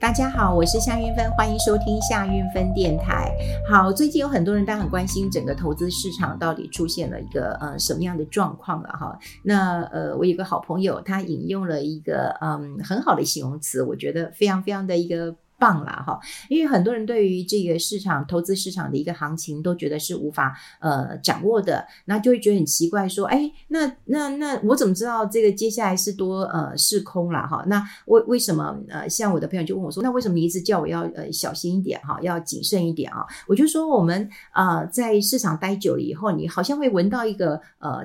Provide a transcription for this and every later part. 大家好，我是夏运芬，欢迎收听夏运芬电台。好，最近有很多人都很关心整个投资市场到底出现了一个什么样的状况了哈。那我有个好朋友，他引用了一个很好的形容词，我觉得非常非常的一个棒啦哈，因为很多人对于这个市场投资市场的一个行情都觉得是无法掌握的，那就会觉得很奇怪说，哎，那我怎么知道这个接下来是多是空啦哈？那为什么像我的朋友就问我说，那为什么你一直叫我要小心一点哈，要谨慎一点啊？我就说我们在市场待久了以后，你好像会闻到一个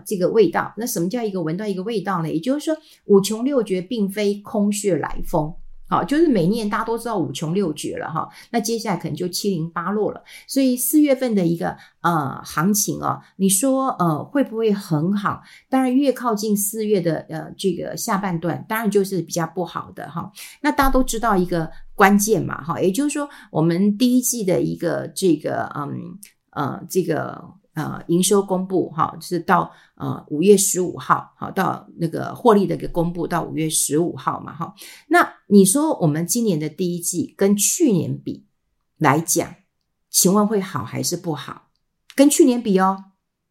这个味道。那什么叫一个闻到一个味道呢？也就是说五穷六绝并非空穴来风。好，就是每年大家都知道五穷六绝了哈，那接下来可能就七零八落了。所以四月份的一个行情哦，你说会不会很好？当然越靠近四月的这个下半段，当然就是比较不好的哈。那大家都知道一个关键嘛哈，也就是说我们第一季的一个这个营收公布哈，就是到5月15号好，到那个获利的一个公布到5月15号嘛哈。那你说我们今年的第一季跟去年比来讲，请问会好还是不好？跟去年比哦，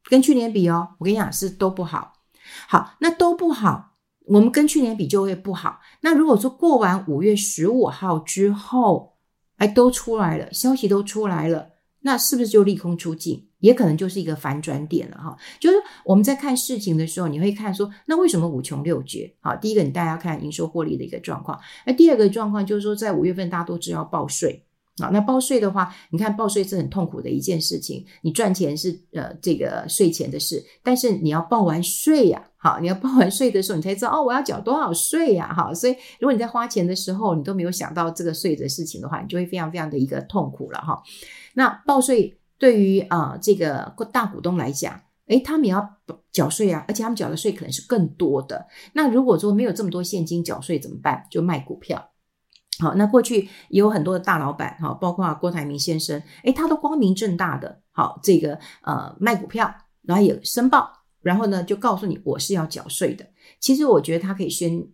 我跟你讲是都不好。好，那都不好，我们跟去年比就会不好。那如果说过完5月15号之后，哎，都出来了，消息都出来了，那是不是就利空出尽？也可能就是一个反转点了哈。就是我们在看事情的时候，你会看说，那为什么五穷六绝？好，第一个你大家要看营收获利的一个状况，那第二个状况就是说，在五月份大家都知道报税。好，那报税的话，你看报税是很痛苦的一件事情，你赚钱是这个税前的事，但是你要报完税呀，好，你要报完税的时候，你才知道哦，我要缴多少税呀，好，所以如果你在花钱的时候，你都没有想到这个税的事情的话，你就会非常非常的一个痛苦了哈。那报税对于这个大股东来讲，诶，他们也要缴税啊，而且他们缴的税可能是更多的。那如果说没有这么多现金缴税怎么办？就卖股票。好，那过去也有很多的大老板，好，包括郭台铭先生，诶，他都光明正大的，好，这个卖股票，然后也申报，然后呢就告诉你我是要缴税的。其实我觉得他可以宣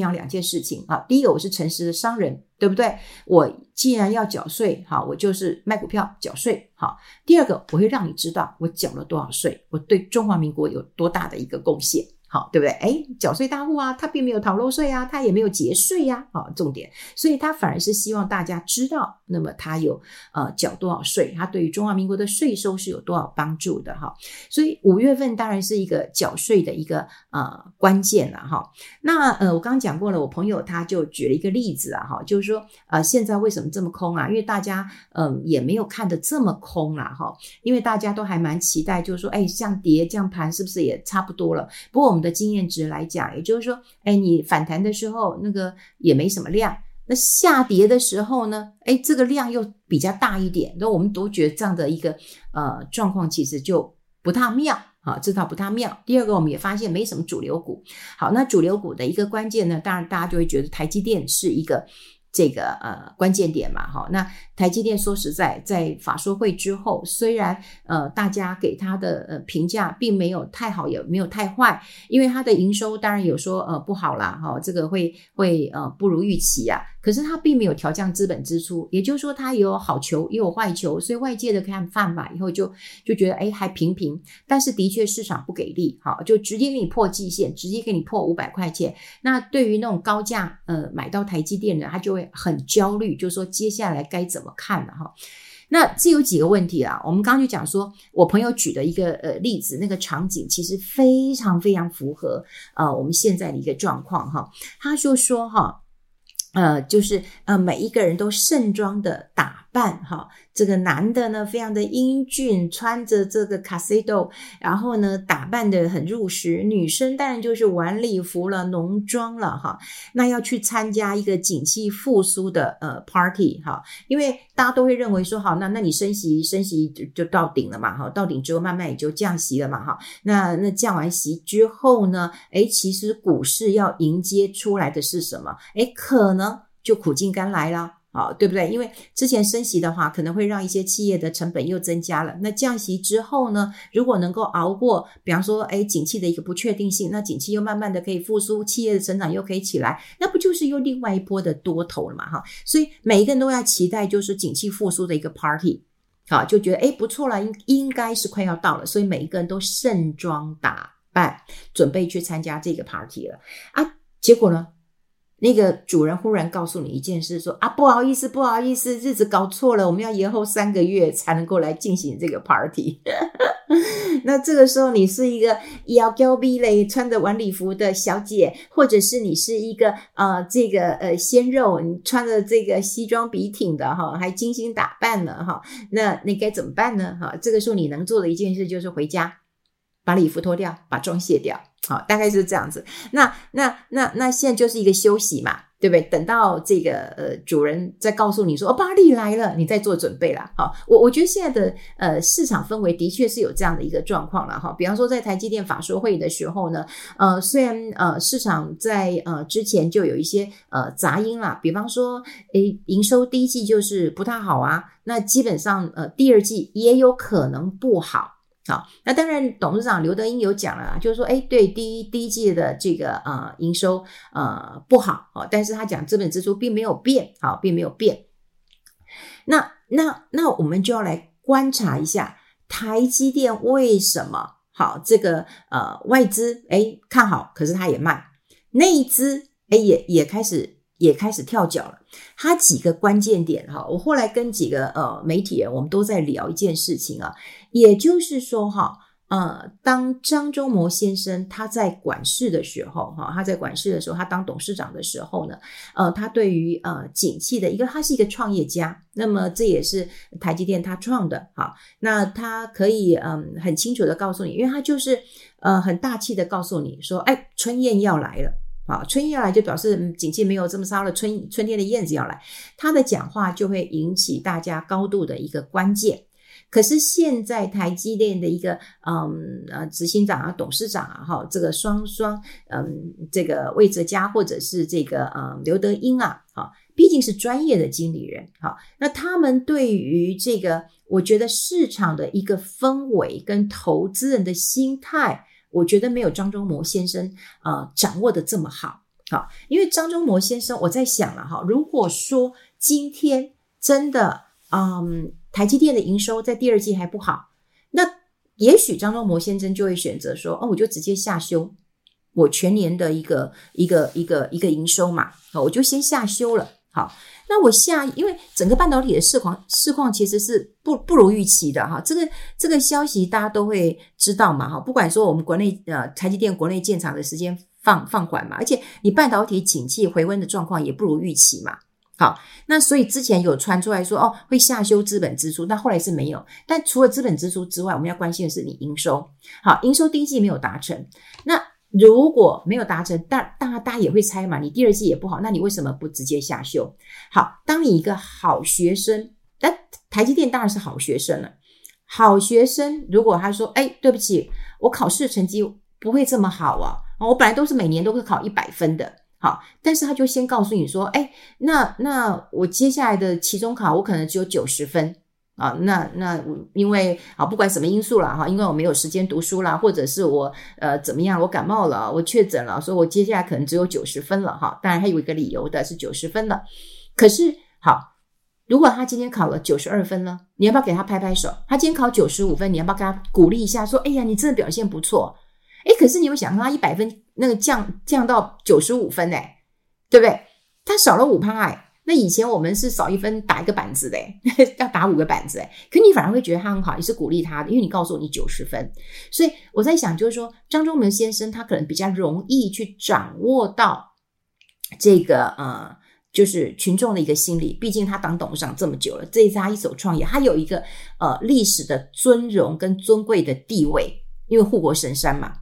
扬两件事情啊。第一个，我是诚实的商人，对不对？我既然要缴税，好，我就是卖股票缴税，好。第二个，我会让你知道我缴了多少税，我对中华民国有多大的一个贡献，好，对不对？诶，缴税大户啊，他并没有逃漏税啊，他也没有节税啊，好，重点。所以他反而是希望大家知道，那么他有缴多少税，他对于中华民国的税收是有多少帮助的哈。所以5月份当然是一个缴税的一个关键了哈。那我刚刚讲过了，我朋友他就举了一个例子啊哈，就是说现在为什么这么空啊？因为大家也没有看得这么空啦哈，因为大家都还蛮期待，就是说诶，像跌这样盘是不是也差不多了？不过我们的经验值来讲，也就是说，哎，你反弹的时候那个也没什么量，那下跌的时候呢，哎，这个量又比较大一点，那我们都觉得这样的一个状况其实就不太妙啊，这套不太妙。第二个，我们也发现没什么主流股。好，那主流股的一个关键呢，当然大家就会觉得台积电是一个这个关键点嘛，好，那台积电说实在，在法说会之后，虽然大家给它的评价并没有太好，也没有太坏，因为它的营收当然有说不好啦，好，这个会不如预期啊，可是它并没有调降资本支出，也就是说它也有好球也有坏球，所以外界的看犯法以后就觉得诶还平平，但是的确市场不给力，好，就直接给你破季线，直接给你破500块钱。那对于那种高价买到台积电的，他就会很焦虑，就是说接下来该怎么看了哈。那这有几个问题啊，我们刚刚就讲说我朋友举的一个例子，那个场景其实非常非常符合我们现在的一个状况哈。他就说哈就是每一个人都盛装的打扮哈，这个男的呢非常的英俊，穿着这个卡西豆，然后呢打扮的很入时，女生当然就是晚礼服了，浓妆了哈，那要去参加一个景气复苏的party 哈，因为大家都会认为说，好，那你升息 就到顶了嘛哈，到顶之后慢慢也就降息了嘛哈，那降完息之后呢，诶，其实股市要迎接出来的是什么？诶，可能就苦尽甘来啦，对不对？因为之前升息的话可能会让一些企业的成本又增加了，那降息之后呢，如果能够熬过比方说景气的一个不确定性，那景气又慢慢的可以复苏，企业的成长又可以起来，那不就是又另外一波的多头了嘛哈？所以每一个人都要期待就是景气复苏的一个 party，就觉得不错了，应该是快要到了，所以每一个人都盛装打扮准备去参加这个 party 了啊。结果呢，那个主人忽然告诉你一件事说，不好意思，日子搞错了，我们要延后3个月才能够来进行这个 party。 那这个时候你是一个摇高逼嘞穿着晚礼服的小姐，或者是你是一个鲜肉，你穿着这个西装笔挺的哈，还精心打扮了哈，那你该怎么办呢哈？这个时候你能做的一件事就是回家把礼服脱掉，把妆卸掉，好，大概是这样子。那现在就是一个休息嘛，对不对？等到这个主人再告诉你说party来了，你再做准备啦。好，我觉得现在的市场氛围的确是有这样的一个状况了哈。比方说在台积电法说会的时候呢，虽然市场在之前就有一些杂音啦，比方说营收第一季就是不太好啊，那基本上第二季也有可能不好。好，那当然董事长刘德英有讲了，就是说对第一季的这个营收不好，但是他讲资本支出并没有变，好，并没有变。那我们就要来观察一下台积电为什么好这个外资看好，可是他也卖，内资也开始跳脚了。他几个关键点哈，我后来跟几个媒体人我们都在聊一件事情啊，也就是说哈，当张忠谋先生他在管事的时候哈，他当董事长的时候呢，他对于景气的一个，他是一个创业家，那么这也是台积电他创的哈，那他可以很清楚的告诉你，因为他就是很大气的告诉你说，春宴要来了。好，春燕要来就表示景气没有这么差了，春天的燕子要来，他的讲话就会引起大家高度的一个关键。可是现在台积电的一个执行长啊、董事长啊，哈，这个双这个魏哲家或者是这个刘德英啊，哈，毕竟是专业的经理人，哈，那他们对于这个，我觉得市场的一个氛围跟投资人的心态，我觉得没有张忠谋先生掌握的这么好。好，因为张忠谋先生我在想了哈，如果说今天真的台积电的营收在第二季还不好，那也许张忠谋先生就会选择说我就直接下修我全年的一个营收嘛，我就先下修了。好，那我因为整个半导体的市况其实是不如预期的哈，这个消息大家都会知道嘛哈，不管说我们国内台积电国内建厂的时间放缓嘛，而且你半导体景气回温的状况也不如预期嘛。好，那所以之前有传出来说会下修资本支出，但后来是没有。但除了资本支出之外，我们要关心的是你营收。好，营收第一季没有达成，那如果没有达成，大家也会猜嘛，你第二季也不好，那你为什么不直接下修？好，当你一个好学生，但台积电当然是好学生了。好学生如果他说对不起，我考试成绩不会这么好啊，我本来都是每年都会考100分的。好，但是他就先告诉你说那我接下来的期中考我可能只有90分。啊，那因为不管什么因素啦哈，因为我没有时间读书啦，或者是我怎么样，我感冒了，我确诊了，所以我接下来可能只有90分了哈。当然还有一个理由的是90分了，可是好，如果他今天考了92分呢，你要不要给他拍拍手？他今天考95分，你要不要给他鼓励一下，说你真的表现不错？可是你会想他100分那个降到95分对不对？他少了 5%那以前我们是少一分打一个板子的要打5个板子可你反而会觉得他很好，你是鼓励他的，因为你告诉我你90分。所以我在想就是说张忠谋先生他可能比较容易去掌握到这个就是群众的一个心理，毕竟他当董事长这么久了，这一次他一手创业，他有一个历史的尊荣跟尊贵的地位，因为护国神山嘛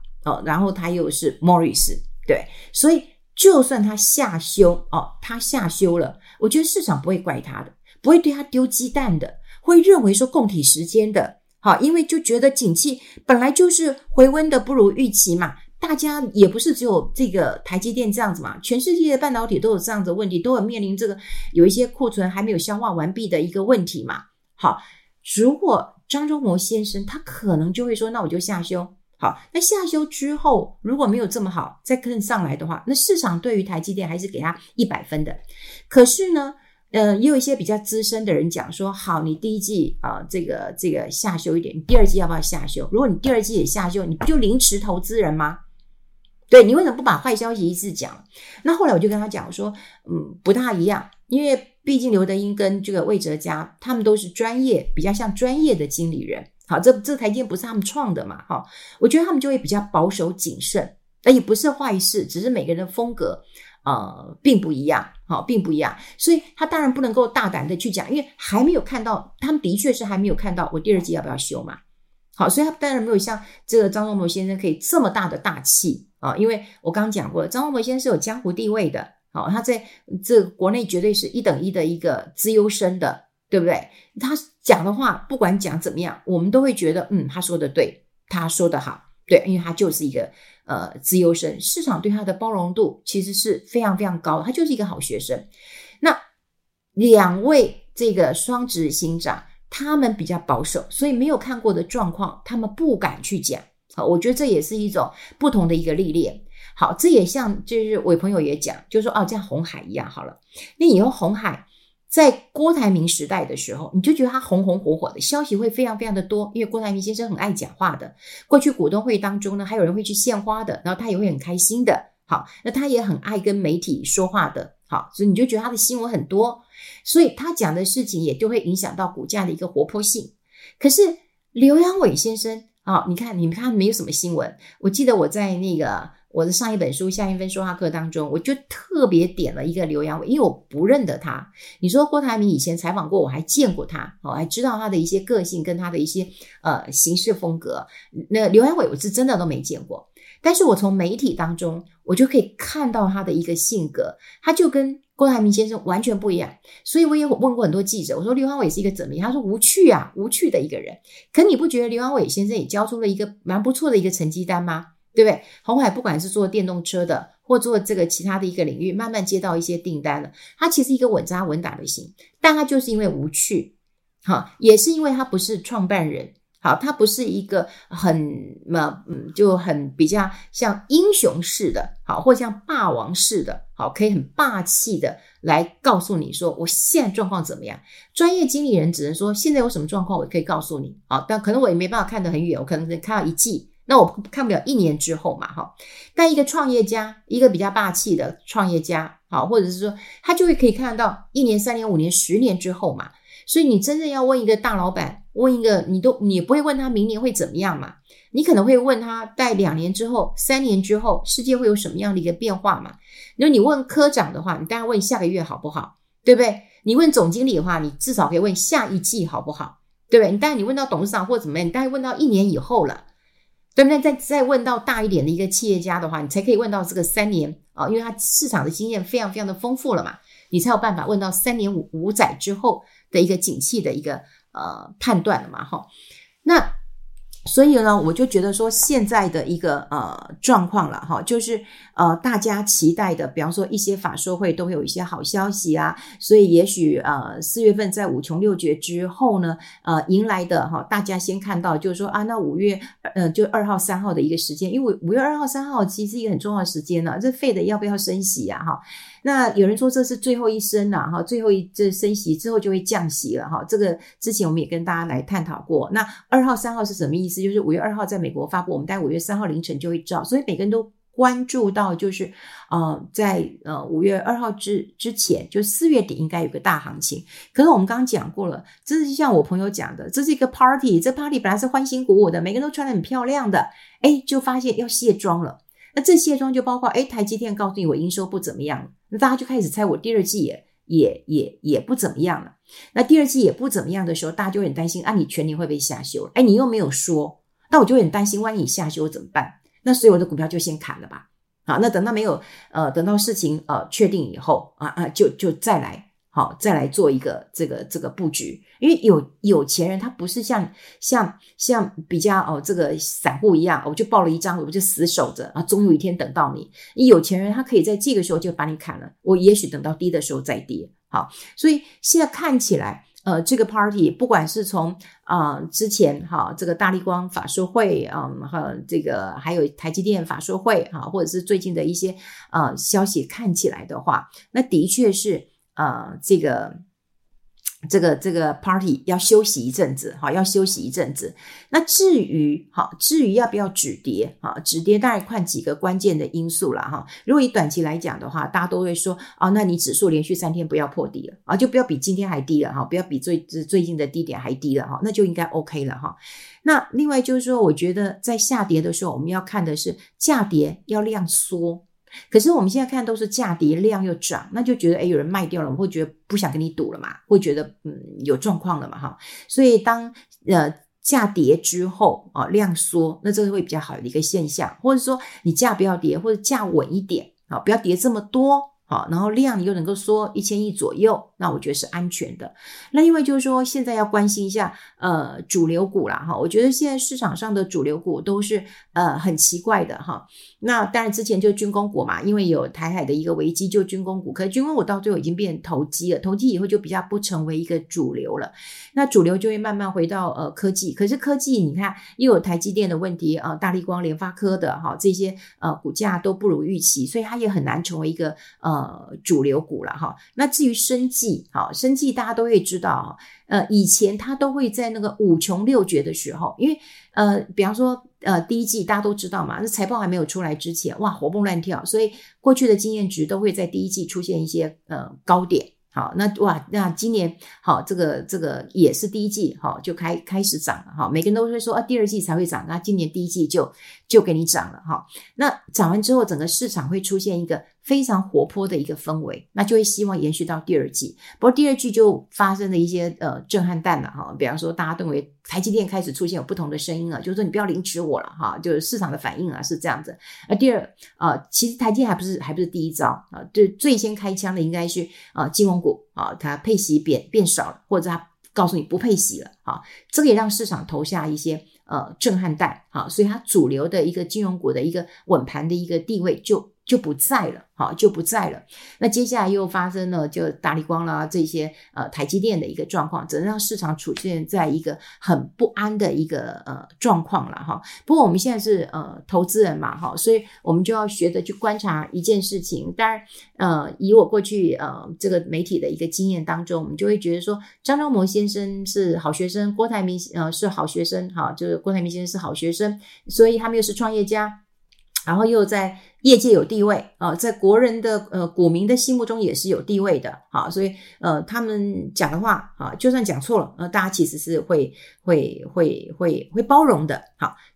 然后他又是 Morris 对，所以就算他下修他下修了，我觉得市场不会怪他的，不会对他丢鸡蛋的，会认为说共体时间的，因为就觉得景气本来就是回温的不如预期嘛，大家也不是只有这个台积电这样子嘛，全世界的半导体都有这样的问题，都有面临这个有一些库存还没有消化完毕的一个问题嘛。好，如果张忠谋先生他可能就会说，那我就下修。好，那下修之后如果没有这么好再跟上来的话，那市场对于台积电还是给他100分的。可是呢也有一些比较资深的人讲说，好，你第一季这个下修一点，你第二季要不要下修？如果你第二季也下修，你不就凌迟投资人吗？对，你为什么不把坏消息一次讲？那后来我就跟他讲说，不大一样，因为毕竟刘德英跟这个魏哲家他们都是专业，比较像专业的经理人。好，这台阶不是他们创的嘛，好，我觉得他们就会比较保守谨慎，那也不是坏事，只是每个人的风格并不一样，好，并不一样，所以他当然不能够大胆的去讲，因为还没有看到，他们的确是还没有看到我第二季要不要修嘛。好，所以他当然没有像这个张忠谋先生可以这么大的大气啊，因为我刚讲过了，张忠谋先生是有江湖地位的，好，他在这国内绝对是一等一的一个资优生的，对不对？他讲的话，不管讲怎么样，我们都会觉得，他说的对，他说的好，对，因为他就是一个资优生，市场对他的包容度其实是非常非常高，他就是一个好学生。那两位这个双执行长他们比较保守，所以没有看过的状况他们不敢去讲。好，我觉得这也是一种不同的一个历练。好，这也像就是我朋友也讲，就是说像鸿海一样好了，那以后鸿海在郭台铭时代的时候，你就觉得他红红火火的，消息会非常非常的多，因为郭台铭先生很爱讲话的，过去股东会当中呢还有人会去献花的，然后他也会很开心的。好，那他也很爱跟媒体说话的，好，所以你就觉得他的新闻很多，所以他讲的事情也就会影响到股价的一个活泼性。可是刘扬伟先生啊，你看没有什么新闻。我记得我在那个我的上一本书《夏运芬说话课》当中，我就特别点了一个刘扬伟，因为我不认得他。你说郭台铭以前采访过，我还见过他，我还知道他的一些个性跟他的一些行事风格。那刘扬伟我是真的都没见过，但是我从媒体当中我就可以看到他的一个性格，他就跟郭台铭先生完全不一样。所以我也问过很多记者，我说刘扬伟是一个怎么样，他说无趣的一个人。可你不觉得刘扬伟先生也交出了一个蛮不错的一个成绩单吗？对不对？鸿海不管是做电动车的或做这个其他的一个领域，慢慢接到一些订单了，他其实一个稳扎稳打的型，但他就是因为无趣，也是因为他不是创办人，好，他不是一个很比较像英雄式的，好，或像霸王式的，好，可以很霸气的来告诉你说我现在状况怎么样。专业经理人只能说现在有什么状况我可以告诉你，好，但可能我也没办法看得很远，我可能看到一季，那我看不了一年之后嘛，哈。但一个创业家，一个比较霸气的创业家，好，或者是说他就会可以看到1年、3年、5年、10年之后嘛。所以你真正要问一个大老板，问一个你也不会问他明年会怎么样嘛，你可能会问他在2年之后、3年之后世界会有什么样的一个变化嘛。如果你问科长的话，你当然问下个月好不好，对不对？你问总经理的话，你至少可以问下一季好不好，对不对？你当然你问到董事长或怎么样，你当然问到1年以后了。对不对？再问到大一点的一个企业家的话，你才可以问到这个3年啊，因为他市场的经验非常非常的丰富了嘛，你才有办法问到3年5载之后的一个景气的一个判断了嘛，哈。那所以呢，我就觉得说现在的一个状况了哈，就是大家期待的，比方说一些法说会都会有一些好消息啊，所以也许4月份在五穷六绝之后呢，迎来的哈，大家先看到就是说啊，那5月就2号3号的一个时间，因为5月2号3号其实是一个很重要的时间了，这Fed要不要升息啊哈？那有人说这是最后一升啦，哈，最后一这升息之后就会降息了哈。这个之前我们也跟大家来探讨过。那2号3号是什么意思？就是5月2号在美国发布，我们大概5月3号凌晨就会知道，所以每个人都关注到就是在5月2号之前就4月底应该有个大行情。可是我们刚刚讲过了，这是像我朋友讲的，这是一个 party， 这 party 本来是欢欣鼓舞的，每个人都穿得很漂亮的，诶，就发现要卸妆了。那这卸妆就包括，诶，台积电告诉你我营收不怎么样，那大家就开始猜我第二季也不怎么样了。那第二季也不怎么样的时候，大家就很担心啊，你全年会不会下修？诶，你又没有说，那我就很担心，万一你下修怎么办？那所以我的股票就先砍了吧。好，那等到事情确定以后就再来。好，再来做一个这个布局。因为有钱人他不是像比较这个散户一样，我就抱了一张我就死守着啊，总有一天等到你。有钱人他可以在这个时候就把你砍了，我也许等到低的时候再跌。好，所以现在看起来这个 party 不管是从之前哈这个大立光法说会，这个还有台积电法说会哈，或者是最近的一些消息看起来的话，那的确是这个 party 要休息一阵子哈，要休息一阵子。那至于要不要止跌哈，止跌当然看几个关键的因素啦哈。如果以短期来讲的话，大家都会说那你指数连续3天不要破底了啊，就不要比今天还低了哈，不要比最近的低点还低了哈，那就应该 OK 了哈。那另外就是说，我觉得在下跌的时候，我们要看的是价跌要量缩。可是我们现在看都是价跌量又涨，那就觉得有人卖掉了，我会觉得不想跟你赌了嘛，会觉得有状况了嘛哈。所以当价跌之后量缩，那这是会比较好的一个现象，或者说你价不要跌，或者价稳一点不要跌这么多然后量你又能够缩1000亿左右，那我觉得是安全的。那另外就是说，现在要关心一下主流股啦哈。我觉得现在市场上的主流股都是很奇怪的哈。那当然之前就是军工股嘛，因为有台海的一个危机，就军工股，可是军工股到最后已经变投机了，投机以后就比较不成为一个主流了。那主流就会慢慢回到科技，可是科技你看又有台积电的问题大立光、联发科的哈，这些股价都不如预期，所以它也很难成为一个主流股了哈。那至于生技，生技大家都会知道，以前它都会在那个五穷六绝的时候，因为比方说第一季大家都知道嘛，那财报还没有出来之前，哇，活蹦乱跳，所以过去的经验值都会在第一季出现一些高点。好，那哇，那今年好，这个也是第一季好就开始涨了哈，每个人都会说第二季才会涨，那今年第一季就给你涨了哈。那涨完之后，整个市场会出现一个非常活泼的一个氛围，那就会希望延续到第二季。不过第二季就发生了一些震撼弹了哈，比方说大家认为台积电开始出现有不同的声音了，就是说你不要凌迟我了哈，就是市场的反应是这样子。其实台积电还不是第一招就最先开枪的应该是金融股它配息变少了，或者它告诉你不配息了这个也让市场投下一些震撼弹所以它主流的一个金融股的一个稳盘的一个地位就不在了就不在了。那接下来又发生了就大立光啦这些台积电的一个状况，只能让市场处现在一个很不安的一个状况啦不过我们现在是投资人嘛所以我们就要学着去观察一件事情。当然以我过去这个媒体的一个经验当中，我们就会觉得说张忠谋先生是好学生，郭台铭是好学生就是郭台铭先生是好学生，所以他们又是创业家，然后又在业界有地位在国人的股民的心目中也是有地位的所以他们讲的话就算讲错了大家其实是会包容的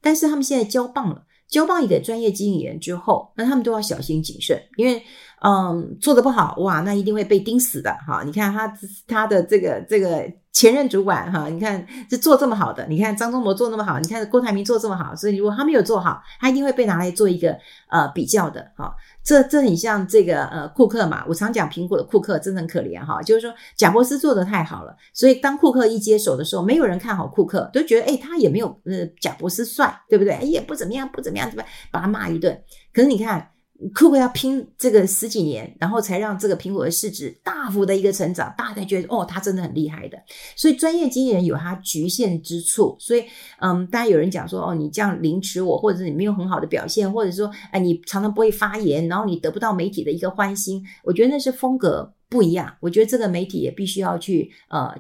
但是他们现在交棒了，交棒一个专业经理人之后，那他们都要小心谨慎，因为做得不好哇，那一定会被盯死的你看他的这个前任主管你看是做这么好的，你看张忠谋做那么好，你看郭台铭做这么好，所以如果他没有做好，他一定会被拿来做一个比较的这很像这个库克嘛，我常讲苹果的库克真的很可怜就是说贾伯斯做得太好了，所以当库克一接手的时候，没有人看好库克，都觉得他也没有贾伯斯帅，对不对？也不怎么样，把他骂一顿。可是你看库克要拼这个十几年，然后才让这个苹果的市值大幅的一个成长，大家才觉得他真的很厉害的。所以专业经理人有他局限之处，所以大家有人讲说你这样凌迟我，或者是你没有很好的表现，或者说你常常不会发言，然后你得不到媒体的一个欢心，我觉得那是风格不一样，我觉得这个媒体也必须要去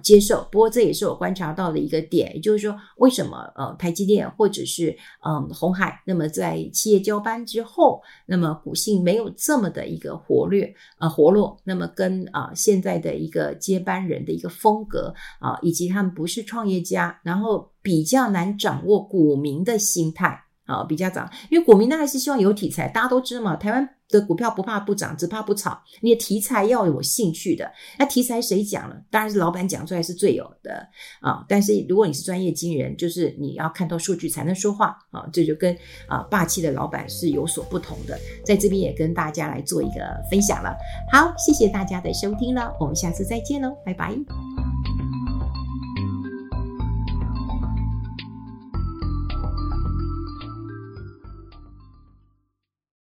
接受。不过这也是我观察到的一个点，也就是说为什么台积电或者是鸿海，那么在企业交班之后，那么股性没有这么的一个活络，那么跟现在的一个接班人的一个风格以及他们不是创业家，然后比较难掌握股民的心态啊，比较涨，因为股民当然是希望有题材，大家都知道嘛，台湾的股票不怕不涨，只怕不炒，你的题材要有兴趣的，那题材谁讲了？当然是老板讲出来是最有的啊。但是如果你是专业经理人，就是你要看到数据才能说话啊，这就跟霸气的老板是有所不同的，在这边也跟大家来做一个分享了。好，谢谢大家的收听了，我们下次再见喽，拜拜。